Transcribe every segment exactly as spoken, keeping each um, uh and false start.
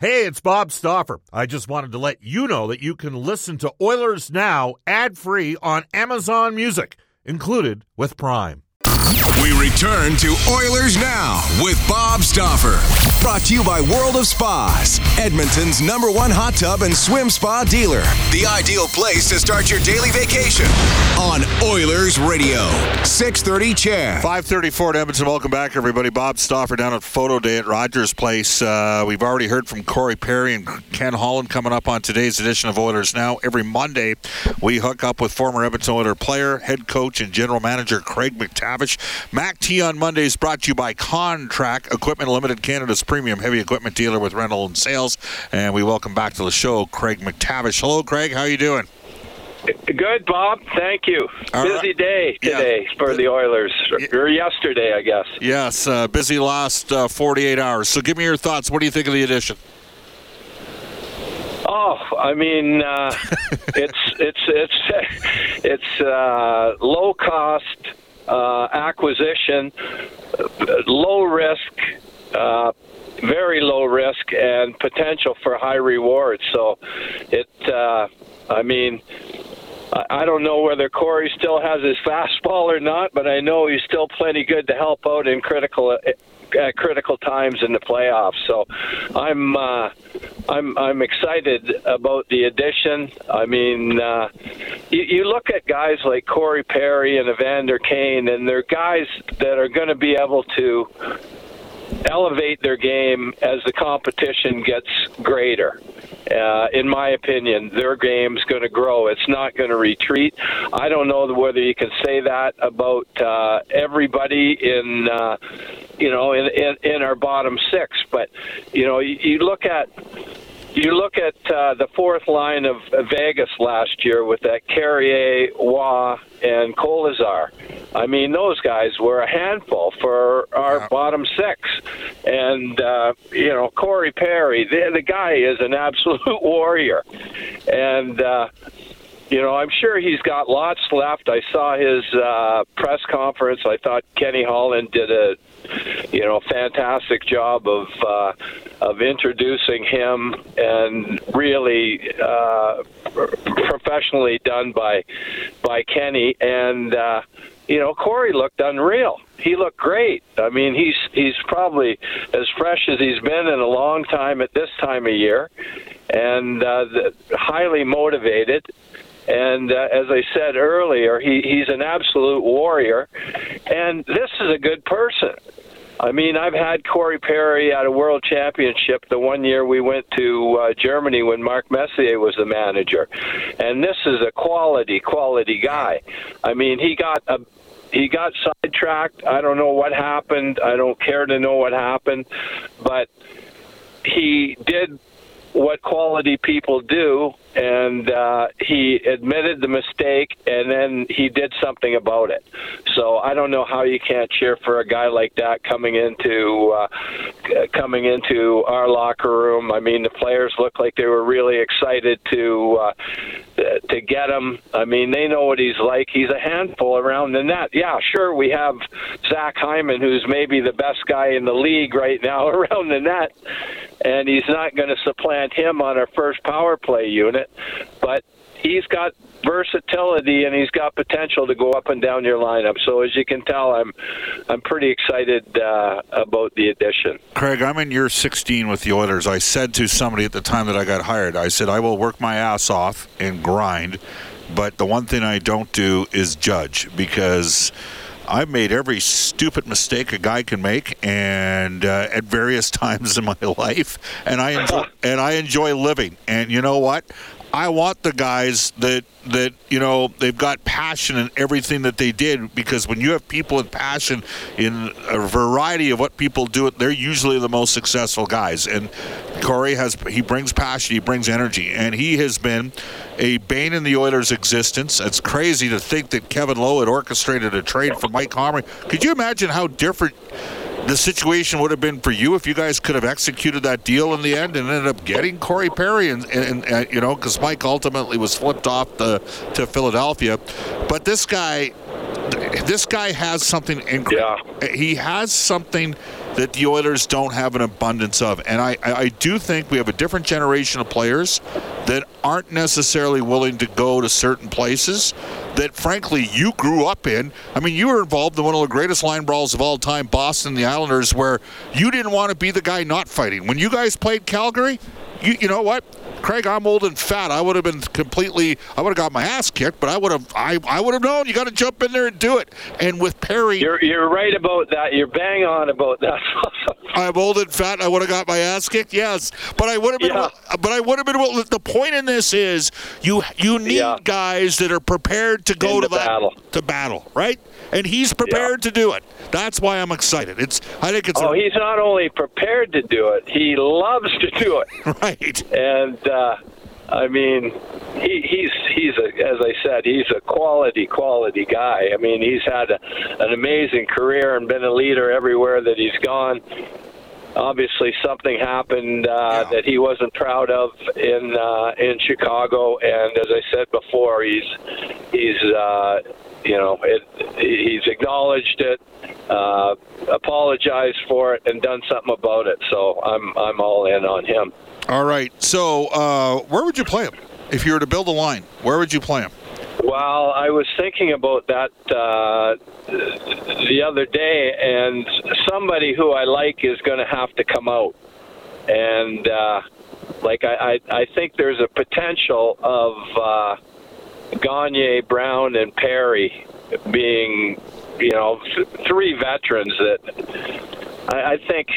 Hey, it's Bob Stauffer. I just wanted to let you know that you can listen to Oilers Now ad-free on Amazon Music, included with Prime. We return to Oilers Now with Bob Stauffer. Brought to you by World of Spas, Edmonton's number one hot tub and swim spa dealer. The ideal place to start your daily vacation on Oilers Radio. six thirty Chair. five thirty-four to Edmonton. Welcome back, everybody. Bob Stauffer down at Photo Day at Rogers Place. Uh, we've already heard from Corey Perry and Ken Holland coming up on today's edition of Oilers Now. Every Monday, we hook up with former Edmonton Oilers player, head coach, and general manager Craig MacTavish. Mac T on Mondays brought to you by Contract Equipment Limited, Canada's premium heavy equipment dealer with rental and sales. And we welcome back to the show Craig MacTavish. Hello, Craig. How are you doing? Good, Bob. Thank you. All busy right. day today yeah. for the Oilers. Or yesterday, I guess. Yes, uh, busy last uh, forty-eight hours. So give me your thoughts. What do you think of the edition? Oh, I mean, uh, it's, it's, it's, it's uh, low cost, Uh, acquisition, low risk, uh, very low risk, and potential for high rewards. So it, uh, I mean, I don't know whether Corey still has his fastball or not, but I know he's still plenty good to help out in critical at critical times in the playoffs. So I'm uh, I'm I'm excited about the addition. I mean, uh, you, you look at guys like Corey Perry and Evander Kane, and they're guys that are going to be able to elevate their game as the competition gets greater. Uh, in my opinion, their game's going to grow. It's not going to retreat. I don't know whether you can say that about uh, everybody in, uh, you know, in, in, in our bottom six. But you know, you, you look at you look at uh, the fourth line of Vegas last year with that Carrier, Wah, and Colazar. I mean, those guys were a handful for our yeah. bottom six. And, uh, you know, Corey Perry, the, the guy is an absolute warrior. And, uh, you know, I'm sure he's got lots left. I saw his uh, press conference. I thought Kenny Holland did a, you know, fantastic job of uh, of introducing him, and really uh, professionally done by by Kenny. And, uh, you know, Corey looked unreal. He looked great. I mean, he's he's probably as fresh as he's been in a long time at this time of year, and uh, the, highly motivated. And uh, as I said earlier, he, he's an absolute warrior. And this is a good person. I mean, I've had Corey Perry at a world championship the one year we went to uh, Germany when Marc Messier was the manager. And this is a quality, quality guy. I mean, he got a, he got sidetracked. I don't know what happened. I don't care to know what happened. But he did what quality people do, and uh, he admitted the mistake, and then he did something about it. So I don't know how you can't cheer for a guy like that coming into uh, coming into our locker room. I mean, the players looked like they were really excited to uh, to get him. I mean, they know what he's like. He's a handful around the net. Yeah, sure, we have Zach Hyman, who's maybe the best guy in the league right now around the net, and he's not going to supplant him on our first power play unit, but he's got versatility and he's got potential to go up and down your lineup. So as you can tell, I'm I'm pretty excited uh, about the addition. Craig, I'm in year sixteen with the Oilers. I said to somebody at the time that I got hired, I said, I will work my ass off and grind, but the one thing I don't do is judge, because I've made every stupid mistake a guy can make, and uh, at various times in my life, and I enjoy, and I enjoy living. And you know what? I want the guys that that you know they've got passion in everything that they did, because when you have people with passion in a variety of what people do, they're usually the most successful guys. And Corey has he brings passion, he brings energy, and he has been a bane in the Oilers' existence. It's crazy to think that Kevin Lowe had orchestrated a trade for Mike Comrie. Could you imagine how different the situation would have been for you if you guys could have executed that deal in the end and ended up getting Corey Perry, and, and, and you know, because Mike ultimately was flipped off to, to Philadelphia. But this guy, this guy has something. Inc- yeah. He has something that the Oilers don't have an abundance of. And I, I do think we have a different generation of players that aren't necessarily willing to go to certain places that, frankly, you grew up in. I mean, you were involved in one of the greatest line brawls of all time, Boston, the Islanders, where you didn't want to be the guy not fighting. When you guys played Calgary, you, you know what? Craig, I'm old and fat. I would have been completely, I would have got my ass kicked, but I would have, I, I would have known you got to jump in there and do it. And with Perry. You're, you're right about that. You're bang on about that. I'm old and fat. I would have got my ass kicked. Yes. But I would have been, yeah. but I would have been, the point in this is you, you need yeah. guys that are prepared to go to that battle, to battle, right? And he's prepared yeah. to do it. That's why I'm excited. It's, I think it's. Oh, a, he's not only prepared to do it, he loves to do it. Right. And, Uh, I mean, he, he's he's a, as I said, he's a quality quality guy. I mean, he's had a, an amazing career and been a leader everywhere that he's gone. Obviously, something happened uh, yeah. that he wasn't proud of in uh, in Chicago, and as I said before, he's he's uh, you know it, he's acknowledged it, uh, apologized for it, and done something about it. So I'm I'm all in on him. All right. So, uh, where would you play him if you were to build a line? Where would you play him? Well, I was thinking about that uh, the other day, and somebody who I like is going to have to come out. And uh, like I, I, I think there's a potential of uh, Gagne, Brown, and Perry being, you know, three veterans that I, I think.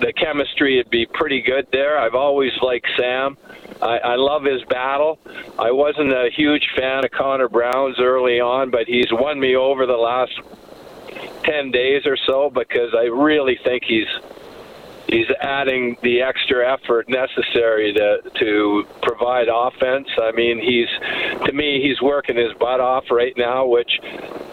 The chemistry would be pretty good there. I've always liked Sam. I, I love his battle. I wasn't a huge fan of Connor Brown's early on, but he's won me over the last ten days or so because I really think he's he's adding the extra effort necessary to to provide offense. I mean, he's to me, he's working his butt off right now, which,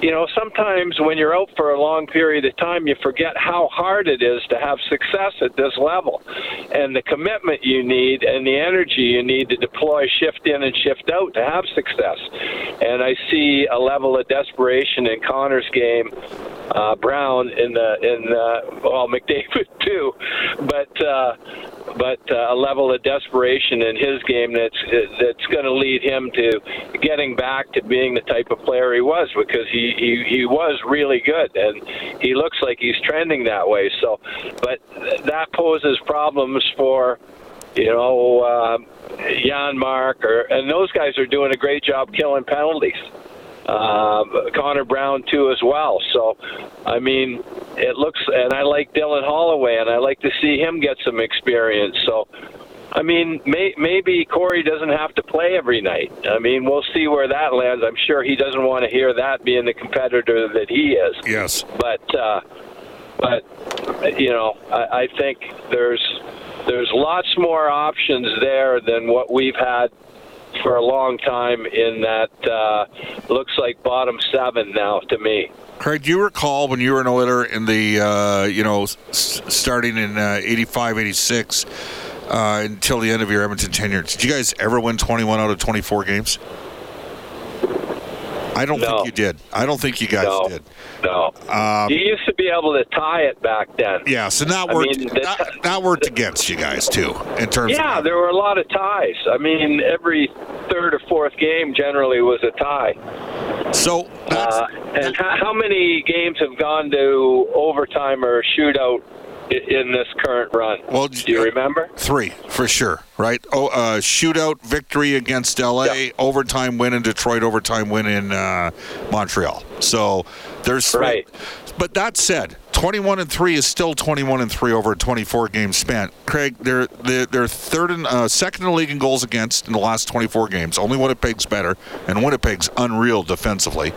you know, sometimes when you're out for a long period of time, you forget how hard it is to have success at this level and the commitment you need and the energy you need to deploy shift in and shift out to have success. And I see a level of desperation in Connor's game, uh, Brown in the, in the, well, McDavid too, but uh, but uh, a level of desperation in his game that's, that's going to lead him to getting back to being the type of player he was because he He, he was really good, and he looks like he's trending that way. So, but that poses problems for, you know, um, Janmark, or, and those guys are doing a great job killing penalties. Uh, Connor Brown, too, as well. So, I mean, it looks, and I like Dylan Holloway, and I like to see him get some experience. So, I mean, may, maybe Corey doesn't have to play every night. I mean, we'll see where that lands. I'm sure he doesn't want to hear that being the competitor that he is. Yes. But, uh, but you know, I, I think there's there's lots more options there than what we've had for a long time in that uh, looks like bottom seven now to me. Craig, do you recall when you were an Oiler in the, uh, you know, s- starting in uh, eighty-five, eighty-six, Uh, until the end of your Edmonton tenure? Did you guys ever win twenty-one out of twenty-four games? I don't no. think you did. I don't think you guys no. did. No. Um, you used to be able to tie it back then. Yeah, so now worked, mean, the, not, not worked the, against you guys, too, in terms yeah, of... Yeah, there were a lot of ties. I mean, every third or fourth game generally was a tie. So that's, uh, and how, how many games have gone to overtime or shootout in this current run? Well, do you remember? Three, for sure, right? Oh, uh, shootout victory against L A, yeah. overtime win in Detroit, overtime win in uh, Montreal. So there's three. Right. But that said, twenty-one and three is still twenty-one and three over a twenty-four game span. Craig, they're they're, they're third and uh, second in the league in goals against in the last twenty-four games. Only Winnipeg's better, and Winnipeg's unreal defensively.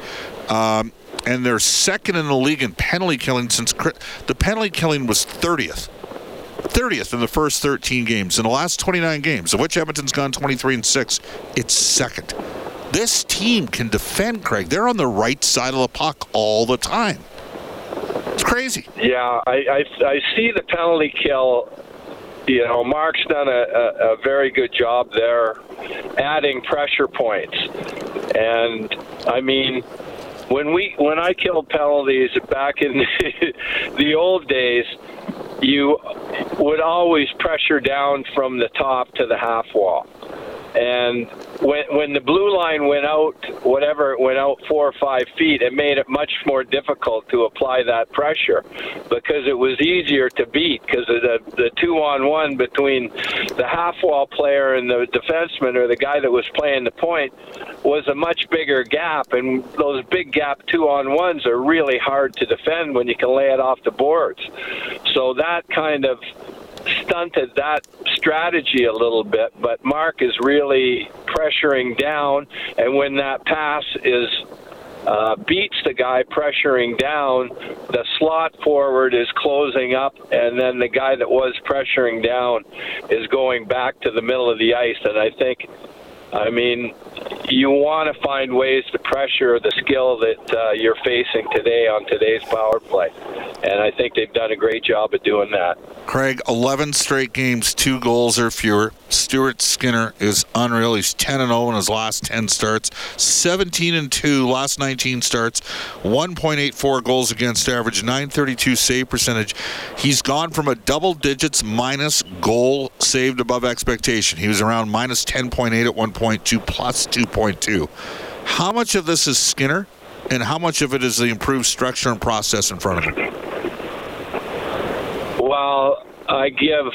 Um, And they're second in the league in penalty killing since the penalty killing was thirtieth. thirtieth in the first thirteen games. In the last twenty-nine games, of which Edmonton's gone twenty-three and six, it's second. This team can defend, Craig. They're on the right side of the puck all the time. It's crazy. Yeah, I, I, I see the penalty kill. You know, Mark's done a, a, a very good job there adding pressure points. And, I mean... When we when I killed penalties back in the old days, you would always pressure down from the top to the half wall. And when when the blue line went out, whatever it went out four or five feet, it made it much more difficult to apply that pressure because it was easier to beat because of the, the two-on-one between the half-wall player and the defenseman or the guy that was playing the point was a much bigger gap. And those big gap two-on-ones are really hard to defend when you can lay it off the boards. So that kind of stunted that strategy a little bit, but Marc is really pressuring down, and when that pass is uh, beats the guy pressuring down, the slot forward is closing up, and then the guy that was pressuring down is going back to the middle of the ice. And I think, I mean, you want to find ways to pressure the skill that uh, you're facing today on today's power play. And I think they've done a great job of doing that. Craig, eleven straight games, two goals or fewer. Stuart Skinner is unreal. He's ten and oh in his last ten starts, seventeen and two last nineteen starts, one point eight four goals against average, nine thirty-two save percentage. He's gone from a double digits minus goal saved above expectation. He was around minus ten point eight at one point to plus two point two. How much of this is Skinner, and how much of it is the improved structure and process in front of him? Well, I give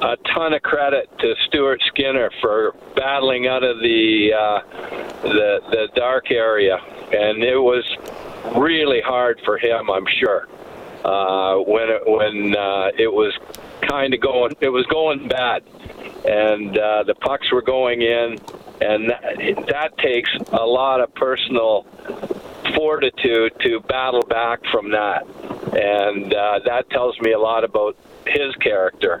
a ton of credit to Stuart Skinner for battling out of the uh, the, the dark area, and it was really hard for him, I'm sure, uh, when it, when uh, it was kind of going, it was going bad, and uh, the pucks were going in, and that, that takes a lot of personal fortitude to battle back from that. And uh, that tells me a lot about his character.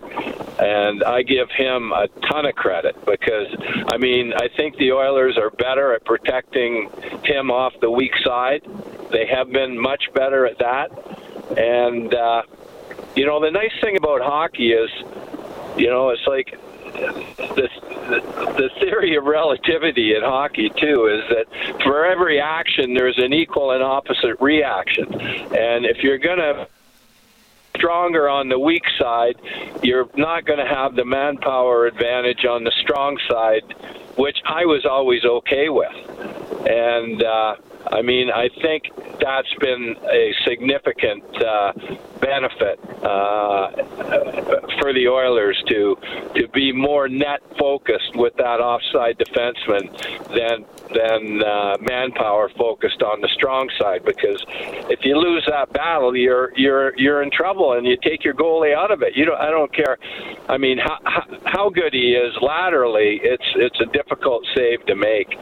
And I give him a ton of credit because, I mean, I think the Oilers are better at protecting him off the weak side. They have been much better at that. And, uh, you know, the nice thing about hockey is, you know, it's like the, the, the theory of relativity in hockey, too, is that for every action, there's an equal and opposite reaction. And if you're going to stronger on the weak side, you're not going to have the manpower advantage on the strong side, which I was always okay with. And uh, I mean, I think that's been a significant uh, benefit uh, for the Oilers to to be more net focused with that offside defenseman than than uh, manpower focused on the strong side. Because if you lose that battle, you're you're you're in trouble, and you take your goalie out of it. You don't. I don't care. I mean, how how good he is laterally, it's it's a difficult save to make.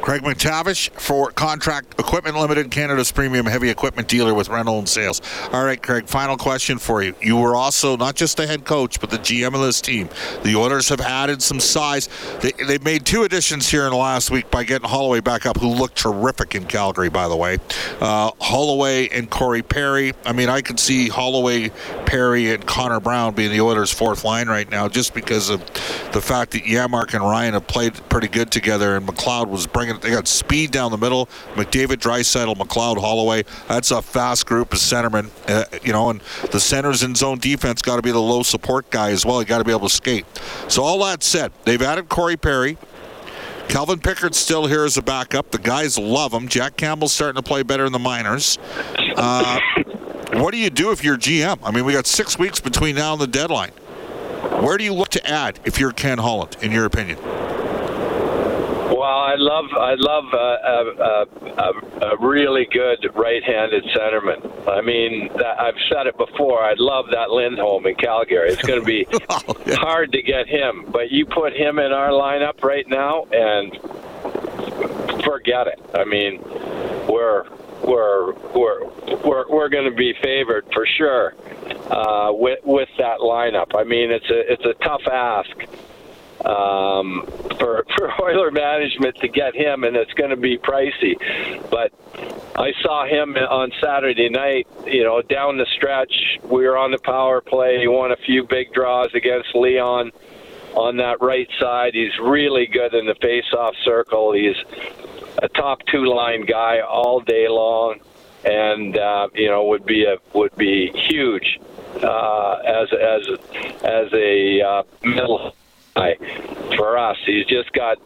Craig MacTavish for Contract Equipment Limited, Canada's premium heavy equipment dealer with rental and sales. All right, Craig, final question for you. You were also not just the head coach, but the G M of this team. The Oilers have added some size. They, they've made two additions here in the last week by getting Holloway back up, who looked terrific in Calgary, by the way. Uh, Holloway and Corey Perry. I mean, I could see Holloway, Perry, and Connor Brown being the Oilers' fourth line right now just because of the fact that Janmark and Ryan have played pretty good together, and McLeod was bringing. They got speed down the middle. McDavid, Draisaitl, McLeod, Holloway. That's a fast group of centermen, uh, you know, and the centers in zone defense got to be the low support guy as well. You got to be able to skate. So all that said, they've added Corey Perry. Calvin Pickard's still here as a backup. The guys love him. Jack Campbell's starting to play better in the minors. Uh, what do you do if you're G M? I mean, we got six weeks between now and the deadline. Where do you look to add if you're Ken Holland, in your opinion? Well, I love I love a, a, a, a really good right-handed centerman. I mean, that, I've said it before. I love that Lindholm in Calgary. It's going to be oh, yeah. hard to get him, but you put him in our lineup right now, and forget it. I mean, we're we're we're we're, we're going to be favored for sure uh, with with that lineup. I mean, it's a it's a tough ask. Um, for, for Oiler management to get him, and it's going to be pricey. But I saw him on Saturday night, you know, down the stretch. We were on the power play. He won a few big draws against Leon on that right side. He's really good in the face-off circle. He's a top two-line guy all day long, and, uh, you know, would be a, would be huge uh, as as as a uh, middle guy for us. He's just got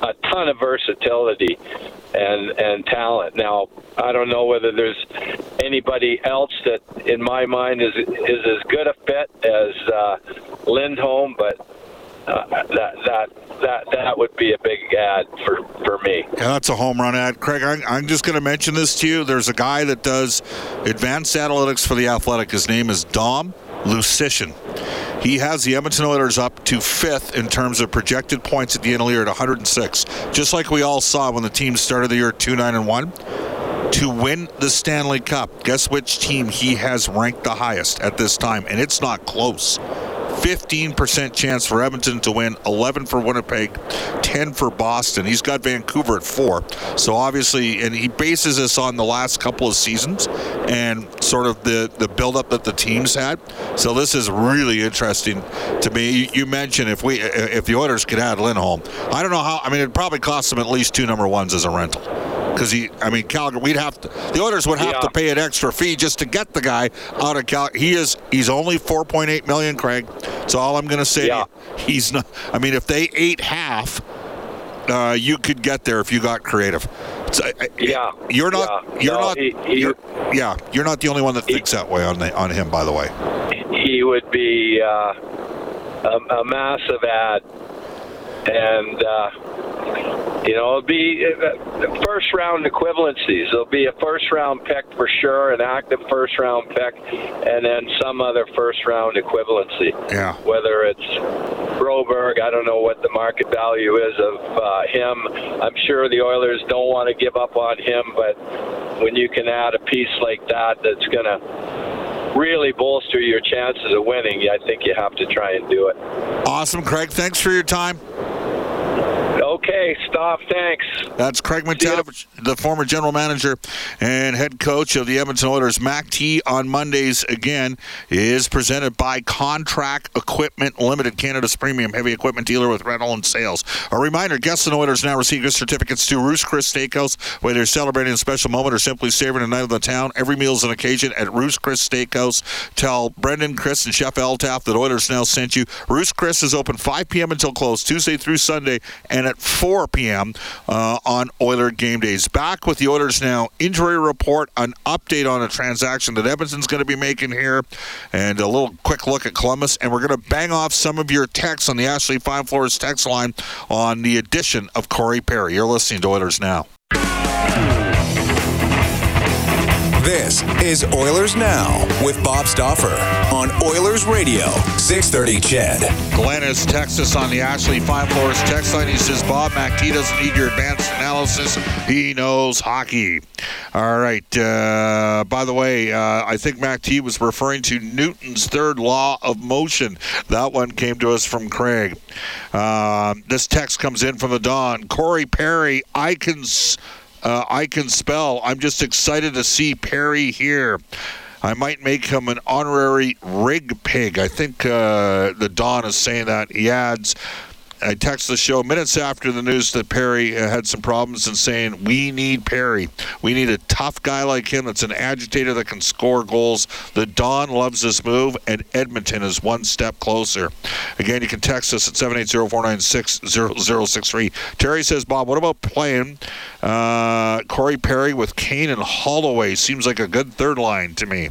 a ton of versatility and and talent. Now, I don't know whether there's anybody else that, in my mind, is is as good a fit as uh, Lindholm, but uh, that that that that would be a big ad for, for me. Yeah, that's a home run ad, Craig. I, I'm just going to mention this to you. There's a guy that does advanced analytics for The Athletic. His name is Dom Lucitian. He has the Edmonton Oilers up to fifth in terms of projected points at the end of the year at one hundred six. Just like we all saw when the team started the year two nine and one to win the Stanley Cup. Guess which team he has ranked the highest at this time, and it's not close. fifteen percent chance for Edmonton to win, eleven for Winnipeg, ten for Boston. He's got Vancouver at four. So obviously, and he bases this on the last couple of seasons and sort of the, the buildup that the teams had. So this is really interesting to me. You, you mentioned if we if the Oilers could add Lindholm. I don't know how, I mean, it'd probably cost them at least two number ones as a rental. Because he, I mean, Calgary, we'd have to, the Oilers would have yeah. to pay an extra fee just to get the guy out of Calgary. He is, he's only four point eight million dollars, Craig. That's all I'm going to say. Yeah. He's not, I mean, if they ate half, uh, you could get there if you got creative. So, yeah. You're not, yeah. you're no, not, he, he, you're, yeah, you're not the only one that he, thinks that way on the, on him, by the way. He would be uh, a, a massive ad. And, uh, you know, it'll be first-round equivalencies. It'll be a first-round pick for sure, an active first-round pick, and then some other first-round equivalency. Yeah. Whether it's Broberg, I don't know what the market value is of uh, him. I'm sure the Oilers don't want to give up on him, but when you can add a piece like that that's going to really bolster your chances of winning, I think you have to try and do it. Awesome, Craig. Thanks for your time. Okay, stop. Thanks. That's Craig MacTavish, the former general manager and head coach of the Edmonton Oilers. M A C T on Mondays, again, is presented by Contract Equipment Limited, Canada's premium heavy equipment dealer with rental and sales. A reminder, guests and Oilers now receive gift certificates to Ruth's Chris Steak House, whether you're celebrating a special moment or simply savoring a night of the town. Every meal is an occasion at Ruth's Chris Steak House. Tell Brendan, Chris, and Chef Eltaf that Oilers Now sent you. Ruth's Chris is open five p.m. until close, Tuesday through Sunday, and at four p.m. Uh, on Oiler game days. Back with the Oilers Now injury report, an update on a transaction that Edmonton's going to be making here, and a little quick look at Columbus, and we're going to bang off some of your texts on the Ashley Five Floors text line on the addition of Corey Perry. You're listening to Oilers Now. This is Oilers Now with Bob Stauffer on Oilers Radio, six thirty C H E D. Glenn is Texas on the Ashley Five Floors text line. He says, Bob, M A C T doesn't need your advanced analysis. He knows hockey. All right. Uh, by the way, uh, I think M A C T was referring to Newton's third law of motion. That one came to us from Craig. Uh, this text comes in from the Don. Corey Perry, I can... S- Uh, I can spell. I'm just excited to see Perry here. I might make him an honorary rig pig. I think uh, the Don is saying that. He adds, I texted the show minutes after the news that Perry had some problems and saying, we need Perry. We need a tough guy like him that's an agitator that can score goals. The Don loves this move, and Edmonton is one step closer. Again, you can text us at seven eight zero, four nine six, zero zero six three. Terry says, Bob, what about playing uh, Corey Perry with Kane and Holloway? Seems like a good third line to me.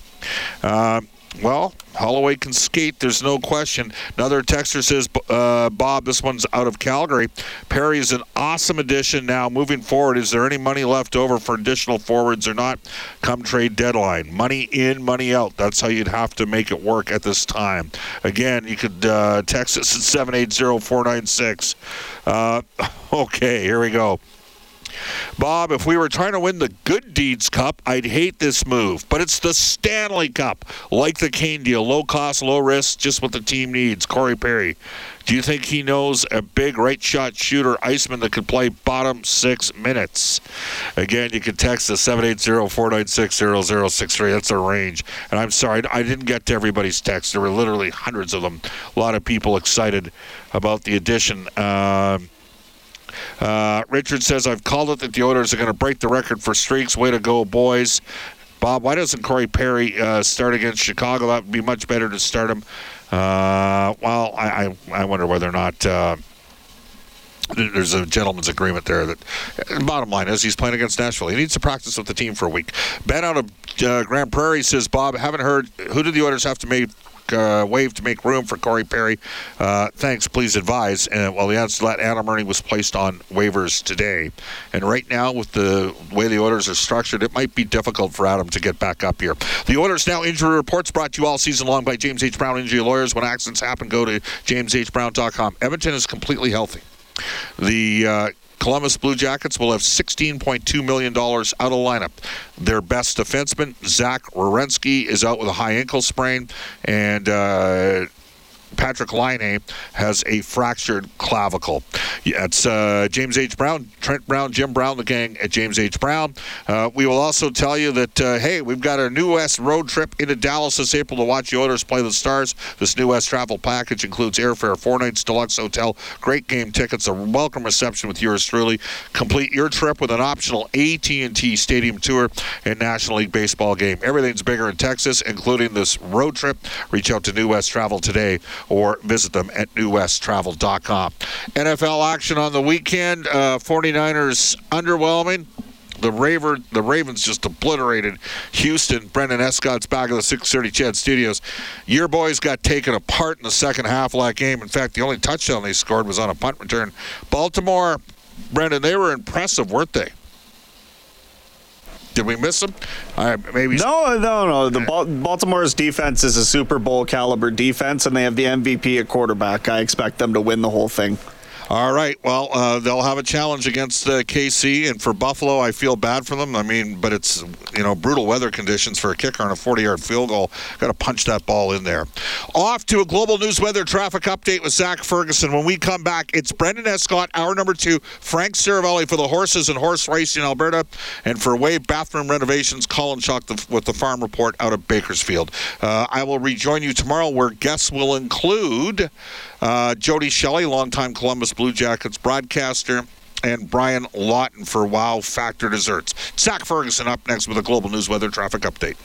Uh, Well, Holloway can skate, there's no question. Another texter says, uh, Bob, this one's out of Calgary. Perry is an awesome addition now. Moving forward, is there any money left over for additional forwards or not? Come trade deadline. Money in, money out. That's how you'd have to make it work at this time. Again, you could uh, text us at seven eight zero, four nine six. Uh, okay, here we go. Bob, if we were trying to win the Good Deeds Cup, I'd hate this move. But it's the Stanley Cup. Like the Kane deal, low cost, low risk, just what the team needs. Corey Perry, do you think he knows a big right shot shooter, Iceman, that could play bottom six minutes? Again, you can text us seven eight zero, four nine six, zero zero six three. That's our range. And I'm sorry, I didn't get to everybody's text. There were literally hundreds of them. A lot of people excited about the addition. Uh, Uh, Richard says, I've called it that the Oilers are going to break the record for streaks. Way to go, boys. Bob, why doesn't Corey Perry uh, start against Chicago? That would be much better to start him. Uh, well, I, I, I wonder whether or not uh, there's a gentleman's agreement there. That bottom line is he's playing against Nashville. He needs to practice with the team for a week. Ben out of uh, Grand Prairie says, Bob, haven't heard. Who did the Oilers have to make? Uh, wave to make room for Corey Perry. Uh, thanks, please advise. And well, the answer to that, Adam Ernie was placed on waivers today. And right now, with the way the Oilers are structured, it might be difficult for Adam to get back up here. The Oilers Now Injury Reports brought to you all season long by James H. Brown Injury Lawyers. When accidents happen, go to james h brown dot com. Edmonton is completely healthy. The uh, Columbus Blue Jackets will have sixteen point two million dollars out of lineup. Their best defenseman, Zach Werenski, is out with a high ankle sprain, and uh, Patrick Laine has a fractured clavicle. Yeah, it's uh, James H. Brown, Trent Brown, Jim Brown, the gang at James H. Brown. Uh, we will also tell you that, uh, hey, we've got our New West road trip into Dallas this April to watch the Oilers play the Stars. This New West travel package includes airfare, four nights, deluxe hotel, great game tickets, a welcome reception with yours truly. Complete your trip with an optional A T and T Stadium tour and National League Baseball game. Everything's bigger in Texas, including this road trip. Reach out to New West Travel today or visit them at new west travel dot com. N F L action on the weekend. Uh, 49ers underwhelming. The, Raver, the Ravens just obliterated Houston. Brendan Escott's back at the six thirty Chad Studios. Your boys got taken apart in the second half of that game. In fact, the only touchdown they scored was on a punt return. Baltimore, Brendan, they were impressive, weren't they? Did we miss them? Uh, maybe. No, no, no. The ba- Baltimore's defense is a Super Bowl caliber defense, and they have the M V P at quarterback. I expect them to win the whole thing. All right. Well, uh, they'll have a challenge against uh, K C, and for Buffalo, I feel bad for them. I mean, but it's, you know, brutal weather conditions for a kicker on a forty-yard field goal. Got to punch that ball in there. Off to a Global News weather traffic update with Zach Ferguson. When we come back, it's Brendan Escott, hour number two, Frank Cervelli for the horses and horse racing in Alberta, and for Wave Bathroom Renovations, Colin Shock with the Farm Report out of Bakersfield. Uh, I will rejoin you tomorrow where guests will include uh, Jody Shelley, longtime Columbus Blue Jackets broadcaster, and Brian Lawton for Wow Factor Desserts. Zach Ferguson up next with a Global News weather traffic update.